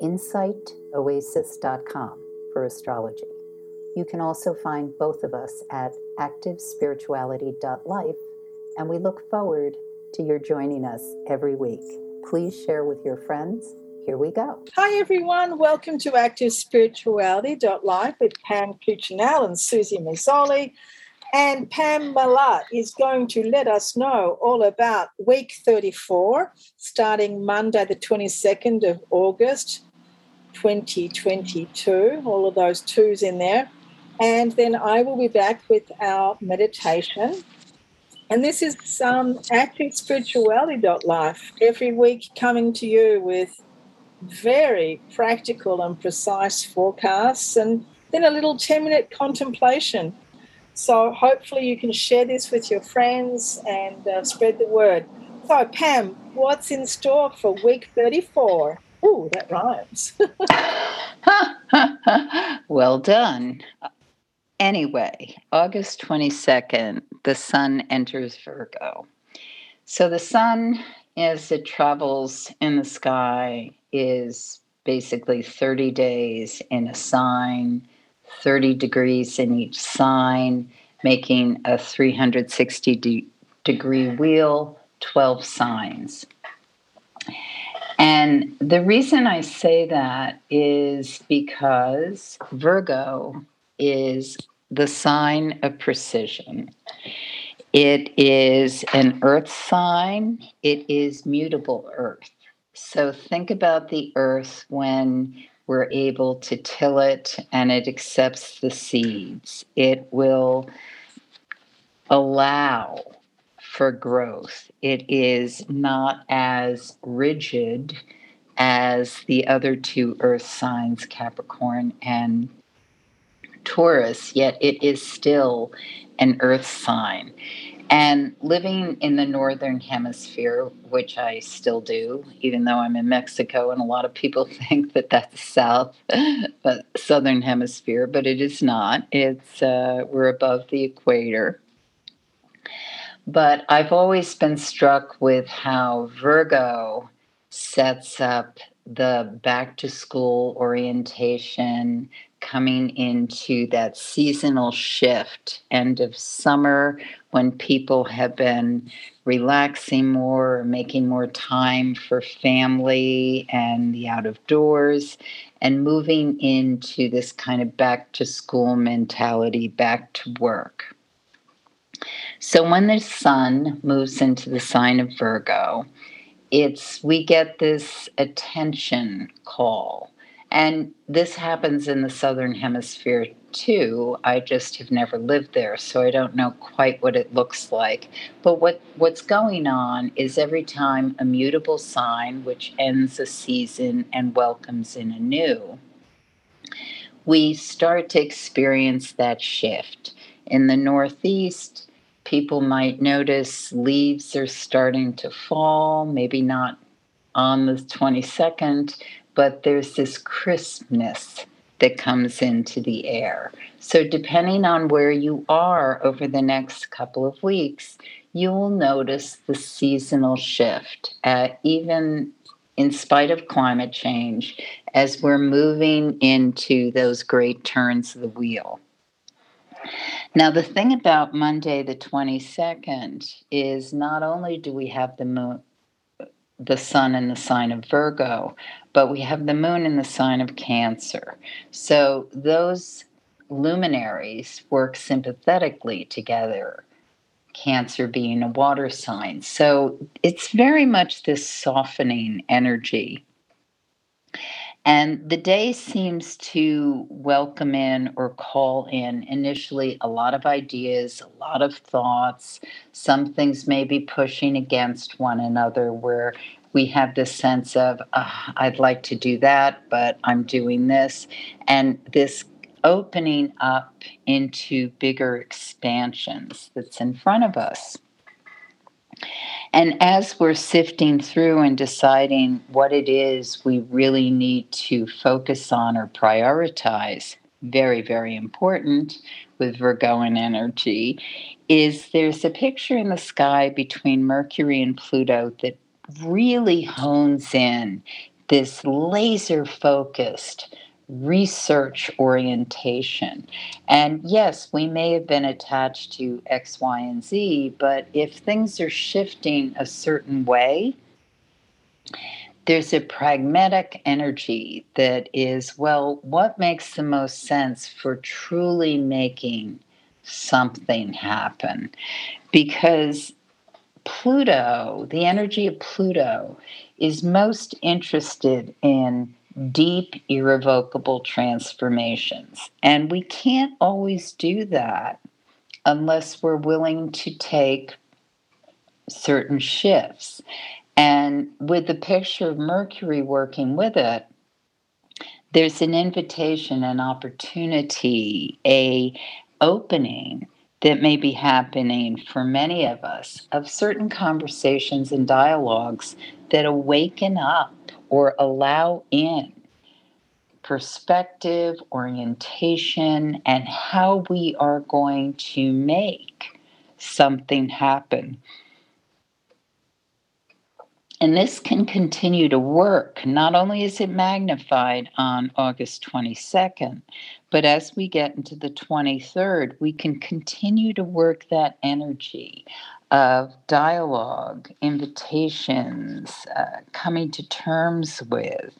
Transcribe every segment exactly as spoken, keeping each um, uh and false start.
insight oasis dot com for astrology. You can also find both of us at active spirituality dot life, and we look forward to your joining us every week. Please share with your friends. Here we go. Hi, everyone. Welcome to active spirituality dot life with Pam Cuccinell and Susie Mazzoli. And Pam Malott is going to let us know all about week thirty-four, starting Monday, the twenty-second of August, twenty twenty-two, all of those twos in there. And then I will be back with our meditation. And this is um, active spirituality dot life, every week coming to you with very practical and precise forecasts and then a little ten-minute contemplation. So hopefully you can share this with your friends and uh, spread the word. So, Pam, what's in store for week thirty-four? Ooh, that rhymes. Well done. Anyway, August twenty-second, the sun enters Virgo. So the sun, as it travels in the sky, is basically thirty days in a sign, thirty degrees in each sign, making a three hundred sixty degree wheel, twelve signs. And the reason I say that is because Virgo is the sign of precision. It is an earth sign. It is mutable earth. So think about the earth when we're able to till it and it accepts the seeds. It will allow for growth. It is not as rigid as the other two earth signs, Capricorn and Taurus, yet it is still an earth sign. And living in the northern hemisphere, which I still do, even though I'm in Mexico, and a lot of people think that that's south, but southern hemisphere, but it is not. It's uh, we're above the equator. But I've always been struck with how Virgo sets up the back-to-school orientation, coming into that seasonal shift, end of summer, when people have been relaxing more, making more time for family and the out of doors, and moving into this kind of back-to-school mentality, back to work. So when the sun moves into the sign of Virgo, it's we get this attention call. And this happens in the southern hemisphere too. I just have never lived there, so I don't know quite what it looks like. But what, what's going on is every time a mutable sign, which ends a season and welcomes in a new, we start to experience that shift. In the Northeast, people might notice leaves are starting to fall, maybe not on the twenty-second, but there's this crispness that comes into the air. So depending on where you are over the next couple of weeks, you will notice the seasonal shift, uh, even in spite of climate change, as we're moving into those great turns of the wheel. Now, the thing about Monday the twenty-second is not only do we have the moon, the sun in the sign of Virgo, but we have the moon in the sign of Cancer. So those luminaries work sympathetically together, Cancer being a water sign. So it's very much this softening energy. And the day seems to welcome in or call in initially a lot of ideas, a lot of thoughts. Some things may be pushing against one another where we have this sense of, oh, I'd like to do that, but I'm doing this. And this opening up into bigger expansions that's in front of us. And as we're sifting through and deciding what it is we really need to focus on or prioritize, very, very important with Virgoan energy, is there's a picture in the sky between Mercury and Pluto that really hones in this laser-focused research orientation. And yes, we may have been attached to X, Y, and Z, but if things are shifting a certain way, there's a pragmatic energy that is, well, what makes the most sense for truly making something happen? Because Pluto, the energy of Pluto, is most interested in deep, irrevocable transformations. And we can't always do that unless we're willing to take certain shifts. And with the picture of Mercury working with it, there's an invitation, an opportunity, a opening that may be happening for many of us of certain conversations and dialogues that awaken up or allow in perspective, orientation, and how we are going to make something happen. And this can continue to work. Not only is it magnified on August twenty-second, but as we get into the twenty-third, we can continue to work that energy of dialogue, invitations, uh, coming to terms with.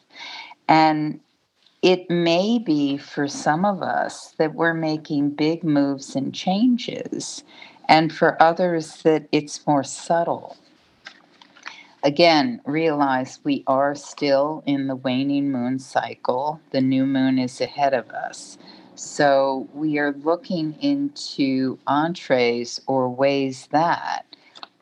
And it may be for some of us that we're making big moves and changes, and for others that it's more subtle. Again, realize we are still in the waning moon cycle. The new moon is ahead of us. So we are looking into entrees or ways that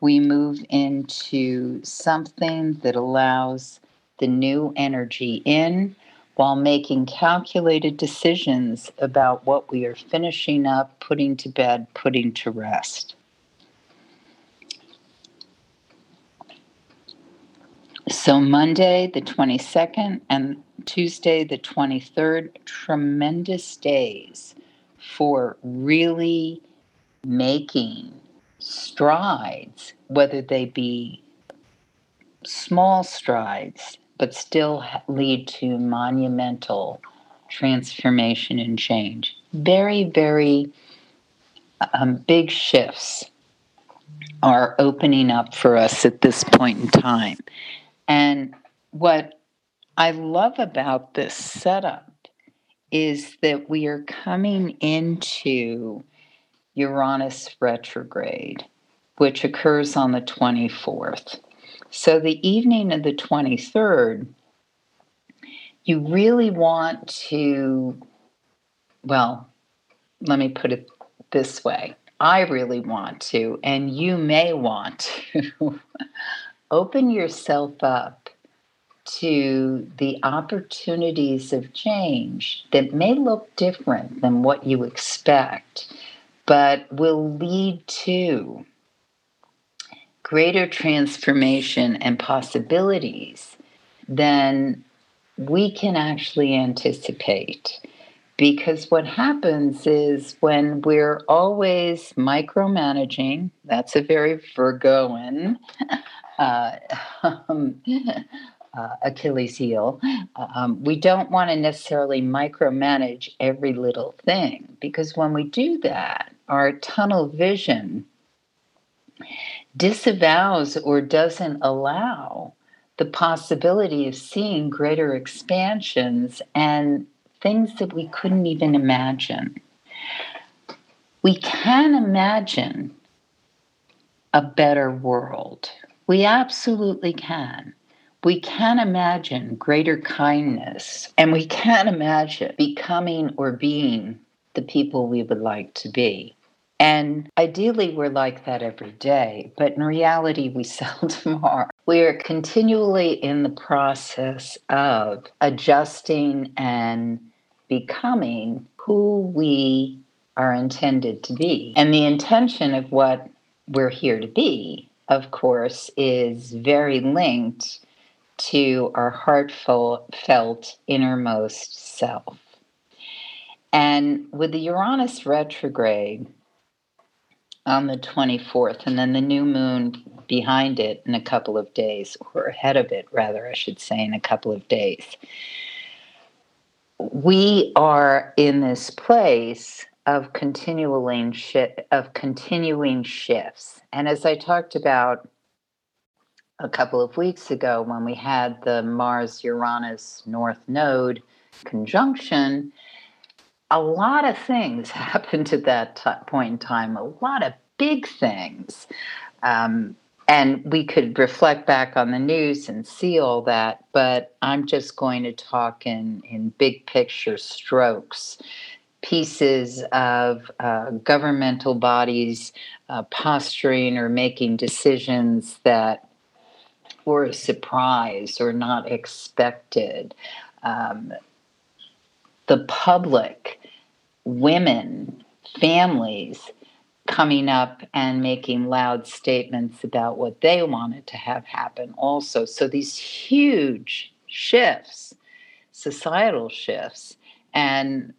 we move into something that allows the new energy in while making calculated decisions about what we are finishing up, putting to bed, putting to rest. So Monday, the twenty-second, and Tuesday, the twenty-third, tremendous days for really making strides, whether they be small strides, but still lead to monumental transformation and change. Very, very um, big shifts are opening up for us at this point in time. And what I love about this setup is that we are coming into Uranus retrograde, which occurs on the twenty-fourth. So the evening of the twenty-third, you really want to, well, let me put it this way. I really want to, and you may want to, open yourself up to the opportunities of change that may look different than what you expect, but will lead to greater transformation and possibilities than we can actually anticipate. Because what happens is when we're always micromanaging, that's a very Virgoan Uh, um, uh, Achilles heel. Um, we don't want to necessarily micromanage every little thing, because when we do that, our tunnel vision disavows or doesn't allow the possibility of seeing greater expansions and things that we couldn't even imagine. We can imagine a better world. We absolutely can. We can imagine greater kindness, and we can imagine becoming or being the people we would like to be. And ideally, we're like that every day, but in reality, we seldom are. We are continually in the process of adjusting and becoming who we are intended to be. And the intention of what we're here to be, of course, is very linked to our heartfelt innermost self. And with the Uranus retrograde on the twenty-fourth, and then the new moon behind it in a couple of days, or ahead of it, rather, I should say, in a couple of days, we are in this place of continuing shi- of continuing shifts. And as I talked about a couple of weeks ago when we had the Mars-Uranus North Node conjunction, a lot of things happened at that t- point in time, a lot of big things. Um, and we could reflect back on the news and see all that, but I'm just going to talk in, in big picture strokes. Pieces of uh, governmental bodies uh, posturing or making decisions that were a surprise or not expected. Um, the public, women, families coming up and making loud statements about what they wanted to have happen also. So these huge shifts, societal shifts, and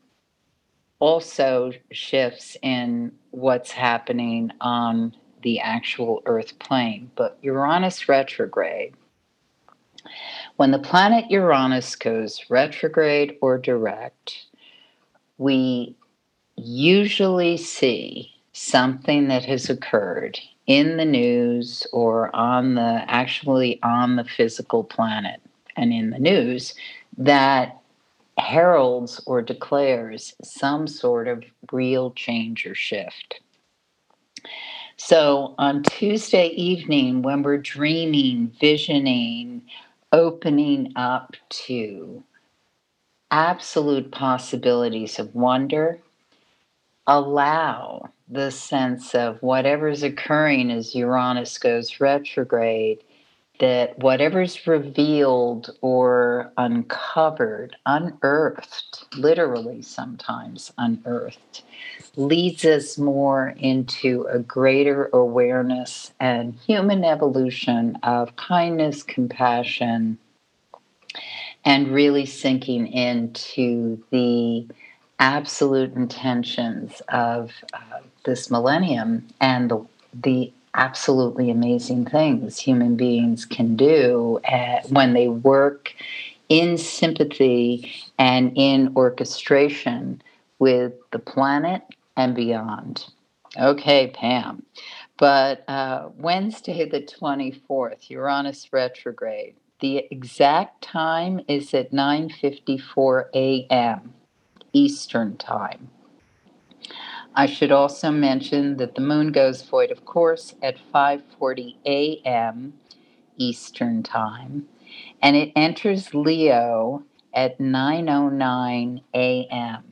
also shifts in what's happening on the actual Earth plane. But Uranus retrograde, when the planet Uranus goes retrograde or direct, we usually see something that has occurred in the news or on the actually on the physical planet and in the news that heralds or declares some sort of real change or shift. So on Tuesday evening, when we're dreaming, visioning, opening up to absolute possibilities of wonder, allow the sense of whatever's occurring as Uranus goes retrograde, that whatever's revealed or uncovered, unearthed, literally sometimes unearthed, leads us more into a greater awareness and human evolution of kindness, compassion, and really sinking into the absolute intentions of uh, this millennium and the the absolutely amazing things human beings can do uh, when they work in sympathy and in orchestration with the planet and beyond. Okay, Pam. But uh, Wednesday the twenty-fourth, Uranus retrograde. The exact time is at nine fifty-four a.m. Eastern Time. I should also mention that the moon goes void, of course, at five forty a.m. Eastern Time, and it enters Leo at nine oh nine a.m.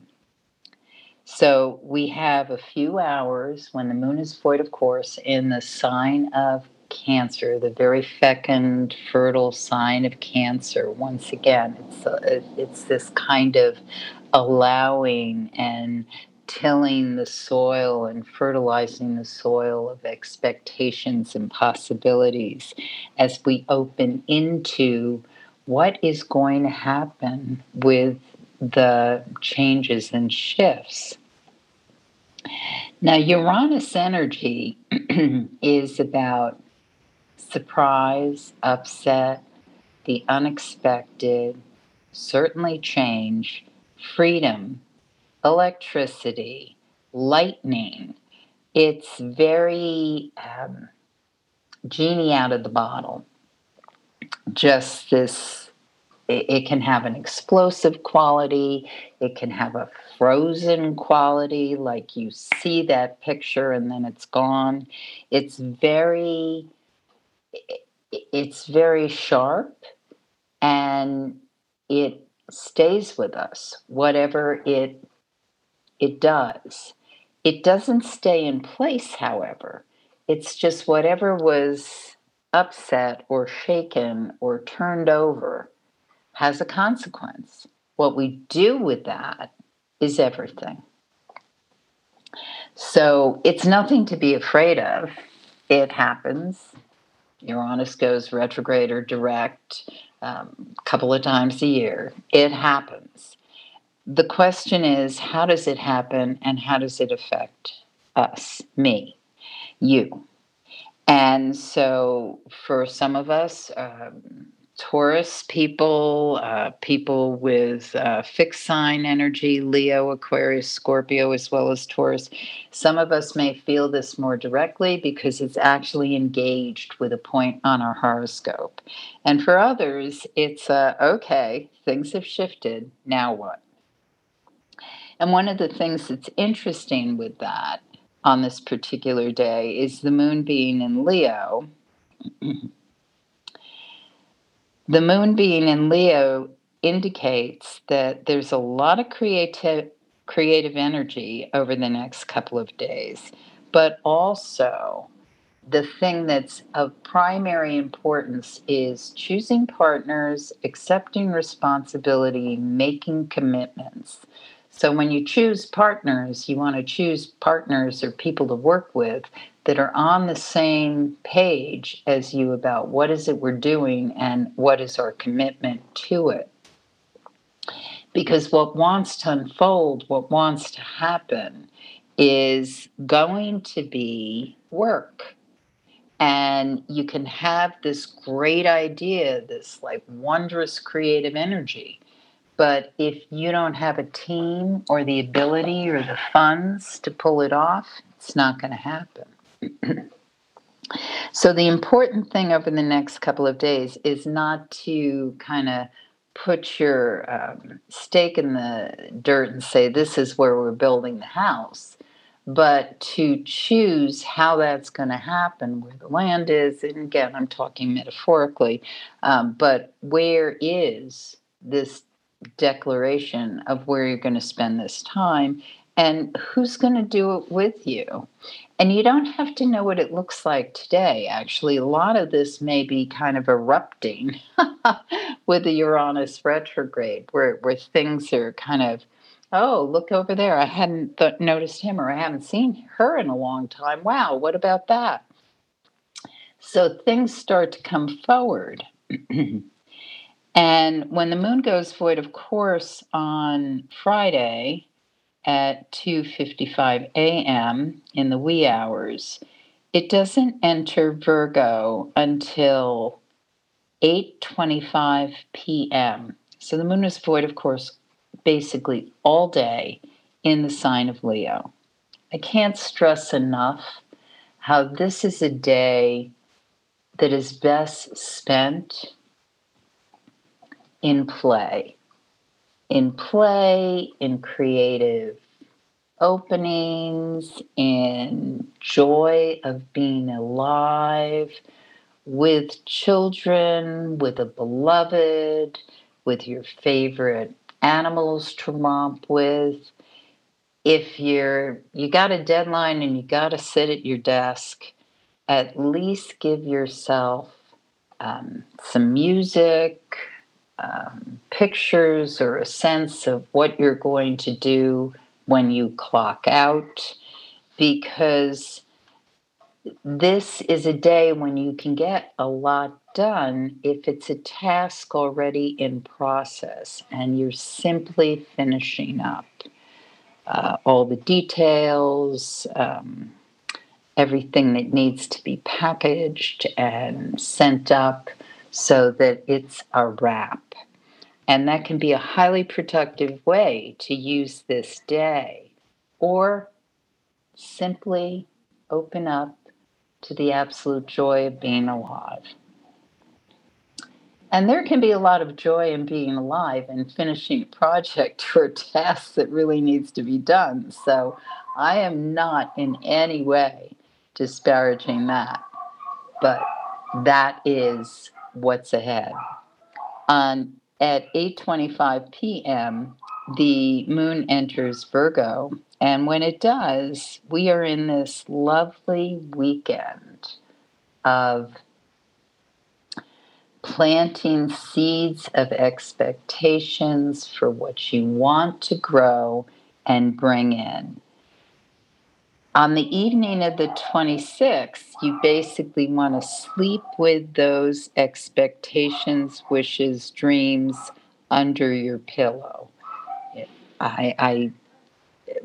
So we have a few hours when the moon is void, of course, in the sign of Cancer, the very fecund, fertile sign of Cancer. Once again, it's, a, it's this kind of allowing and tilling the soil and fertilizing the soil of expectations and possibilities as we open into what is going to happen with the changes and shifts. Now, Uranus energy is about surprise, upset, the unexpected, certainly change, freedom, electricity, lightning. It's very um, genie out of the bottle. Just this, it, it can have an explosive quality. It can have a frozen quality, like you see that picture and then it's gone. It's very, it, it's very sharp, and it stays with us, whatever it It does. It doesn't stay in place, however. It's just whatever was upset or shaken or turned over has a consequence. What we do with that is everything. So it's nothing to be afraid of. It happens. Uranus goes retrograde or direct um, a couple of times a year. It happens. The question is, how does it happen and how does it affect us, me, you? And so for some of us, um, Taurus people, uh, people with uh, fixed sign energy, Leo, Aquarius, Scorpio, as well as Taurus. Some of us may feel this more directly because it's actually engaged with a point on our horoscope. And for others, it's, uh, okay, things have shifted, now what? And one of the things that's interesting with that on this particular day is the moon being in Leo. The moon being in Leo indicates that there's a lot of creative creative energy over the next couple of days, but also the thing that's of primary importance is choosing partners, accepting responsibility, making commitments. So when you choose partners, you want to choose partners or people to work with that are on the same page as you about what is it we're doing and what is our commitment to it. Because what wants to unfold, what wants to happen is going to be work. And you can have this great idea, this like wondrous creative energy. But if you don't have a team or the ability or the funds to pull it off, it's not going to happen. So the important thing over the next couple of days is not to kind of put your um, stake in the dirt and say, this is where we're building the house, but to choose how that's going to happen, where the land is. And again, I'm talking metaphorically, um, but where is this declaration of where you're going to spend this time and who's going to do it with you. And you don't have to know what it looks like today. Actually, a lot of this may be kind of erupting with the Uranus retrograde where, where things are kind of, oh, look over there. I hadn't th- noticed him or I haven't seen her in a long time. Wow, what about that? So things start to come forward. And when the moon goes void, of course, on Friday at two fifty-five a.m. in the wee hours, it doesn't enter Virgo until eight twenty-five p.m. So the moon is void, of course, basically all day in the sign of Leo. I can't stress enough how this is a day that is best spent in play, in play, in creative openings, in joy of being alive, with children, with a beloved, with your favorite animals to romp with. If you're, you got a deadline and you got to sit at your desk, at least give yourself um, some music, Um, pictures or a sense of what you're going to do when you clock out, because this is a day when you can get a lot done if it's a task already in process and you're simply finishing up uh, all the details, um, everything that needs to be packaged and sent up, so that it's a wrap. And that can be a highly productive way to use this day, or simply open up to the absolute joy of being alive. And there can be a lot of joy in being alive and finishing a project or a task that really needs to be done. So I am not in any way disparaging that, but that is what's ahead. Um, at eight twenty-five p.m., the moon enters Virgo And when it does, we are in this lovely weekend of planting seeds of expectations for what you want to grow and bring in. On the evening of the twenty-sixth, you basically want to sleep with those expectations, wishes, dreams under your pillow. I, I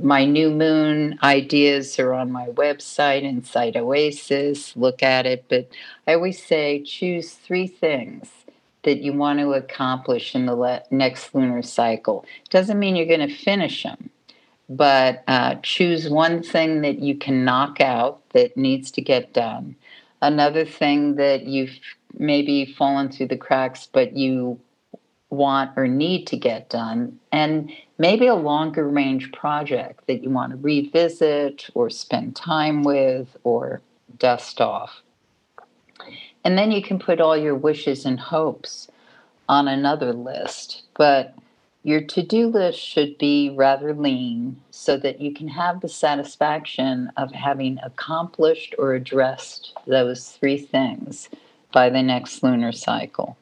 my new moon ideas are on my website, Insight Oasis. Look at it. But I always say choose three things that you want to accomplish in the le- next lunar cycle. Doesn't mean you're going to finish them. But uh, choose one thing that you can knock out that needs to get done. Another thing that you've maybe fallen through the cracks, but you want or need to get done. And maybe a longer range project that you want to revisit or spend time with or dust off. And then you can put all your wishes and hopes on another list. But your to-do list should be rather lean so that you can have the satisfaction of having accomplished or addressed those three things by the next lunar cycle.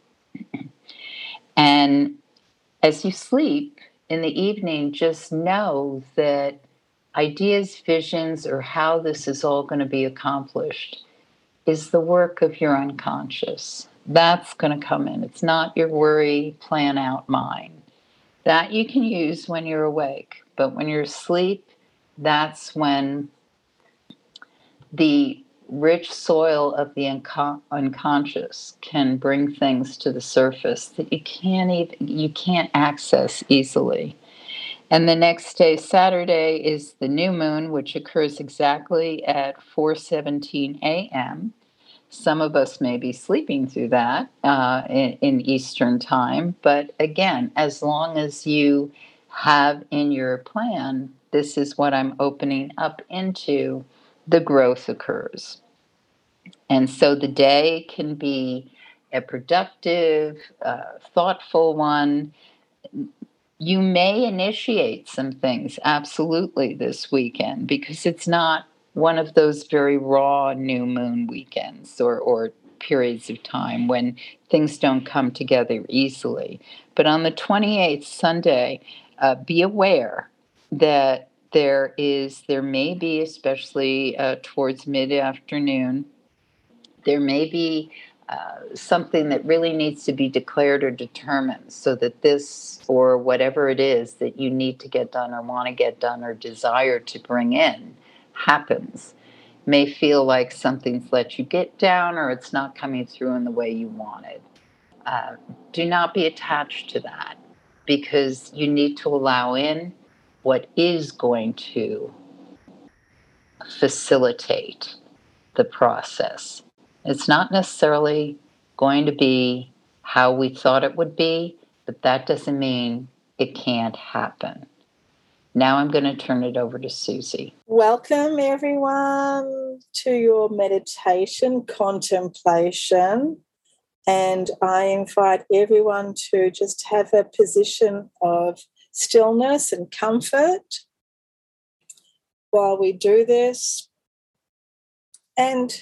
And as you sleep in the evening, just know that ideas, visions, or how this is all going to be accomplished is the work of your unconscious. That's going to come in. It's not your worry, plan out mind. That you can use when you're awake, but when you're asleep, that's when the rich soil of the unco- unconscious can bring things to the surface that you can't even, you can't access easily. And the next day, Saturday, is the new moon, which occurs exactly at four seventeen a.m. Some of us may be sleeping through that uh, in, in Eastern time. But again, as long as you have in your plan, this is what I'm opening up into, the growth occurs. And so the day can be a productive, uh, thoughtful one. You may initiate some things, absolutely, this weekend, because it's not one of those very raw new moon weekends or, or periods of time when things don't come together easily. But on the twenty-eighth, Sunday, uh, be aware that there is, there may be, especially uh, towards mid-afternoon, there may be uh, something that really needs to be declared or determined so that this or whatever it is that you need to get done or want to get done or desire to bring in happens. May feel like something's let you get down or it's not coming through in the way you wanted. Uh, do not be attached to that because you need to allow in what is going to facilitate the process. It's not necessarily going to be how we thought it would be, but that doesn't mean it can't happen. Now I'm going to turn it over to Susie. Welcome, everyone, to your meditation contemplation. And I invite everyone to just have a position of stillness and comfort while we do this. And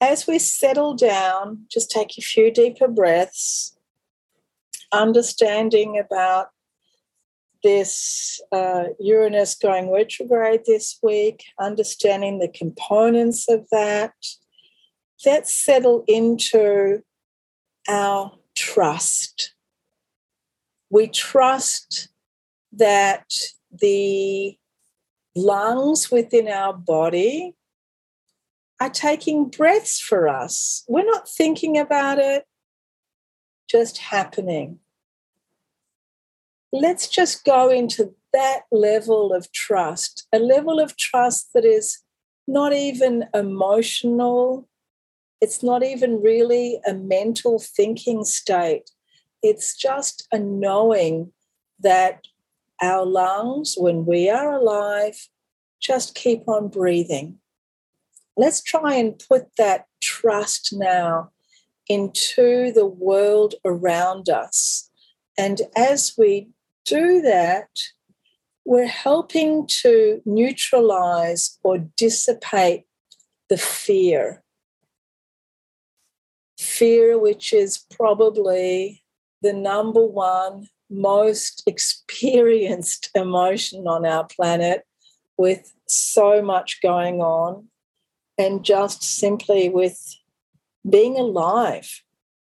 as we settle down, just take a few deeper breaths, understanding about this uh, Uranus going retrograde this week, understanding the components of that. Let's settle into our trust. We trust that the lungs within our body are taking breaths for us. We're not thinking about it, just happening. Let's just go into that level of trust, a level of trust that is not even emotional. It's not even really a mental thinking state. It's just a knowing that our lungs, when we are alive, just keep on breathing. Let's try and put that trust now into the world around us. And as we do that, we're helping to neutralize or dissipate the fear. Fear, which is probably the number one most experienced emotion on our planet, with so much going on, and just simply with being alive,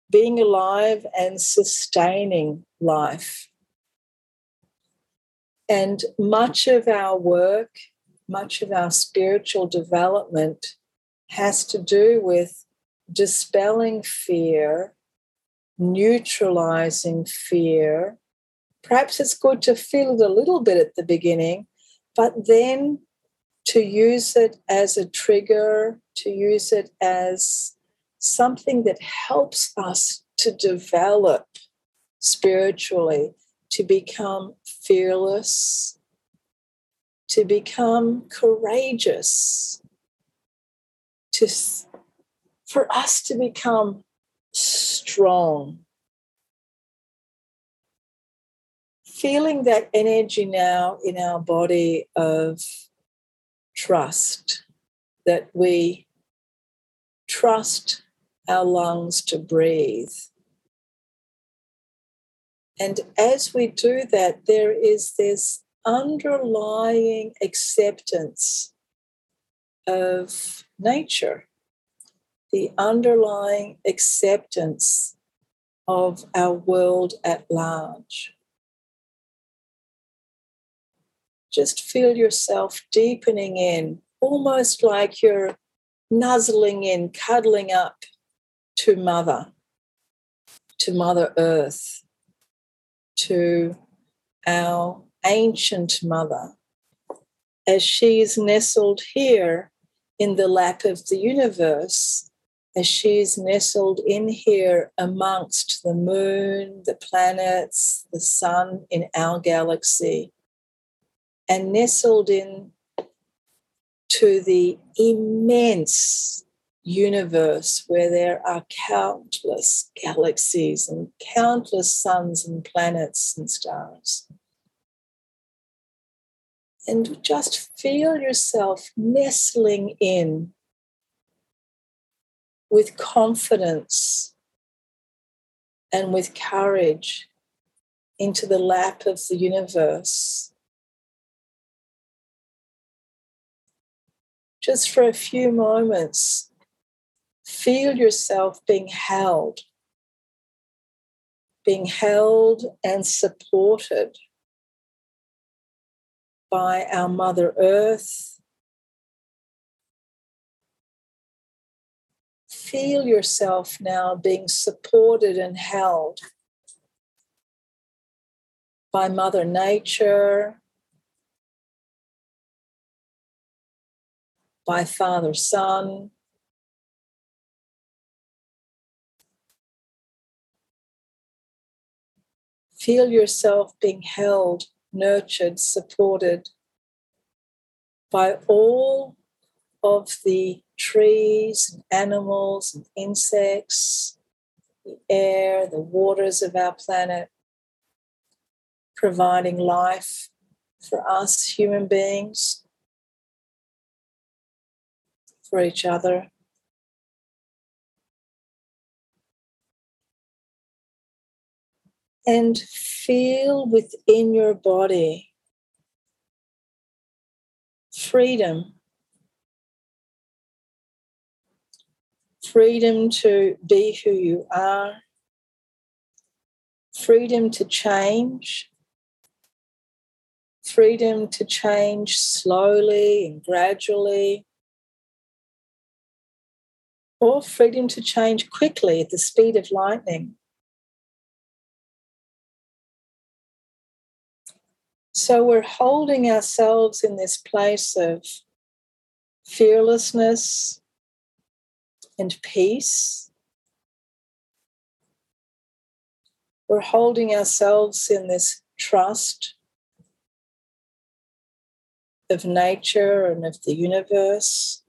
being alive and sustaining life. And much of our work, much of our spiritual development has to do with dispelling fear, neutralizing fear. Perhaps it's good to feel it a little bit at the beginning, but then to use it as a trigger, to use it as something that helps us to develop spiritually, to become fearless, to become courageous, to, for us to become strong. Feeling that energy now in our body of trust, that we trust our lungs to breathe. And as we do that, there is this underlying acceptance of nature, the underlying acceptance of our world at large. Just feel yourself deepening in, almost like you're nuzzling in, cuddling up to Mother, to Mother Earth, to our ancient Mother, as she is nestled here in the lap of the universe, as she is nestled in here amongst the moon, the planets, the sun in our galaxy, and nestled in to the immense universe where there are countless galaxies and countless suns and planets and stars. And just feel yourself nestling in with confidence and with courage into the lap of the universe. Just for a few moments, feel yourself being held, being held and supported by our Mother Earth. Feel yourself now being supported and held by Mother Nature, by Father Sun, feel yourself being held, nurtured, supported by all of the trees and animals and insects, the air, the waters of our planet, providing life for us human beings, for each other. And feel within your body freedom. Freedom to be who you are. Freedom to change. Freedom to change slowly and gradually, or freedom to change quickly at the speed of lightning. So we're holding ourselves in this place of fearlessness and peace. We're holding ourselves in this trust of nature and of the universe.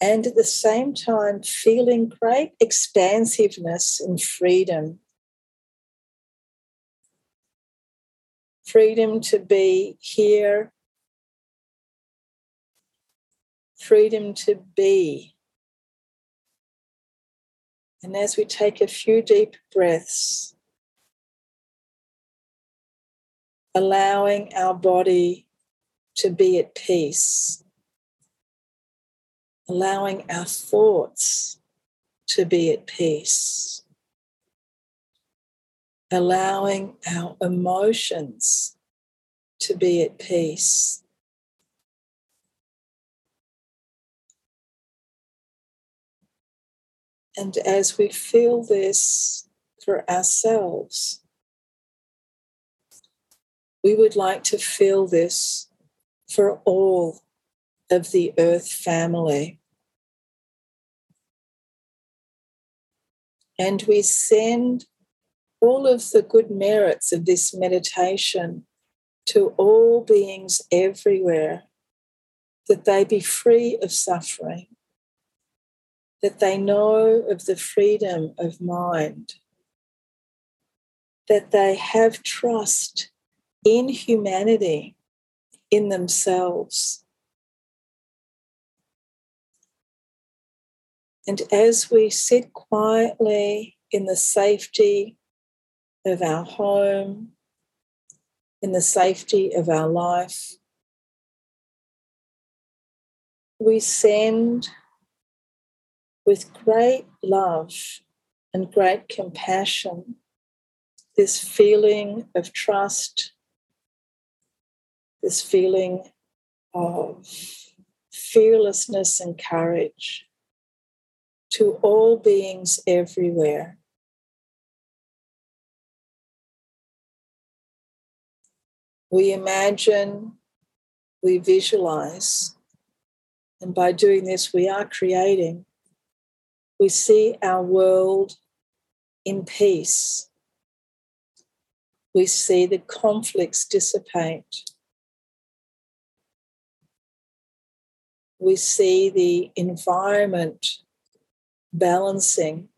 And at the same time, feeling great expansiveness and freedom. freedom to be here, freedom to be. And as we take a few deep breaths, allowing our body to be at peace, allowing our thoughts to be at peace, allowing our emotions to be at peace. And as we feel this for ourselves, we would like to feel this for all of the Earth family. And we send all of the good merits of this meditation to all beings everywhere, that they be free of suffering, that they know of the freedom of mind, that they have trust in humanity, in themselves. And as we sit quietly in the safety of our home, in the safety of our life, we send with great love and great compassion this feeling of trust, this feeling of fearlessness and courage to all beings everywhere. We imagine, we visualize, and by doing this we are creating. We see our world in peace. We see the conflicts dissipate. We see the environment balancing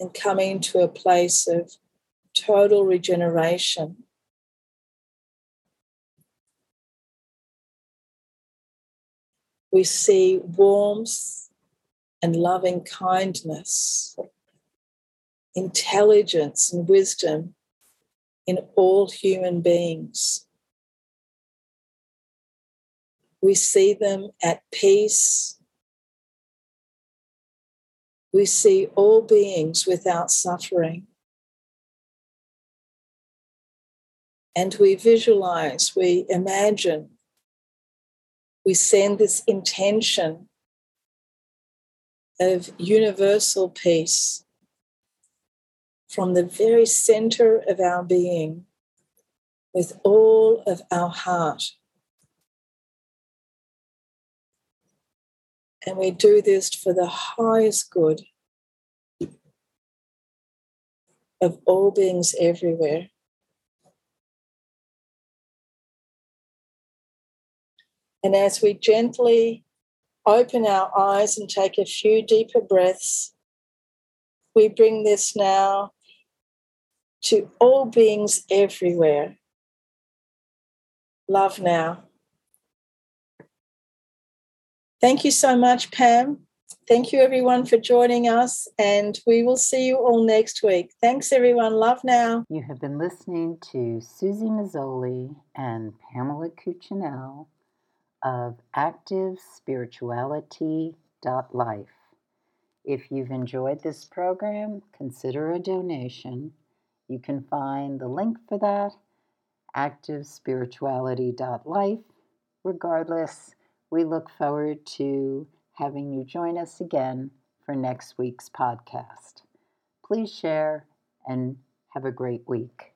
and coming to a place of total regeneration. We see warmth and loving kindness, intelligence and wisdom in all human beings. We see them at peace. We see all beings without suffering. And we visualize, we imagine, we send this intention of universal peace from the very center of our being with all of our heart. And we do this for the highest good of all beings everywhere. And as we gently open our eyes and take a few deeper breaths, we bring this now to all beings everywhere. Love now. Thank you so much, Pam. Thank you, everyone, for joining us, and we will see you all next week. Thanks, everyone. Love now. You have been listening to Susie Mazzoli and Pamela Cuccinell of active spirituality dot life. If you've enjoyed this program, consider a donation. You can find the link for that, active spirituality dot life. Regardless, we look forward to having you join us again for next week's podcast. Please share and have a great week.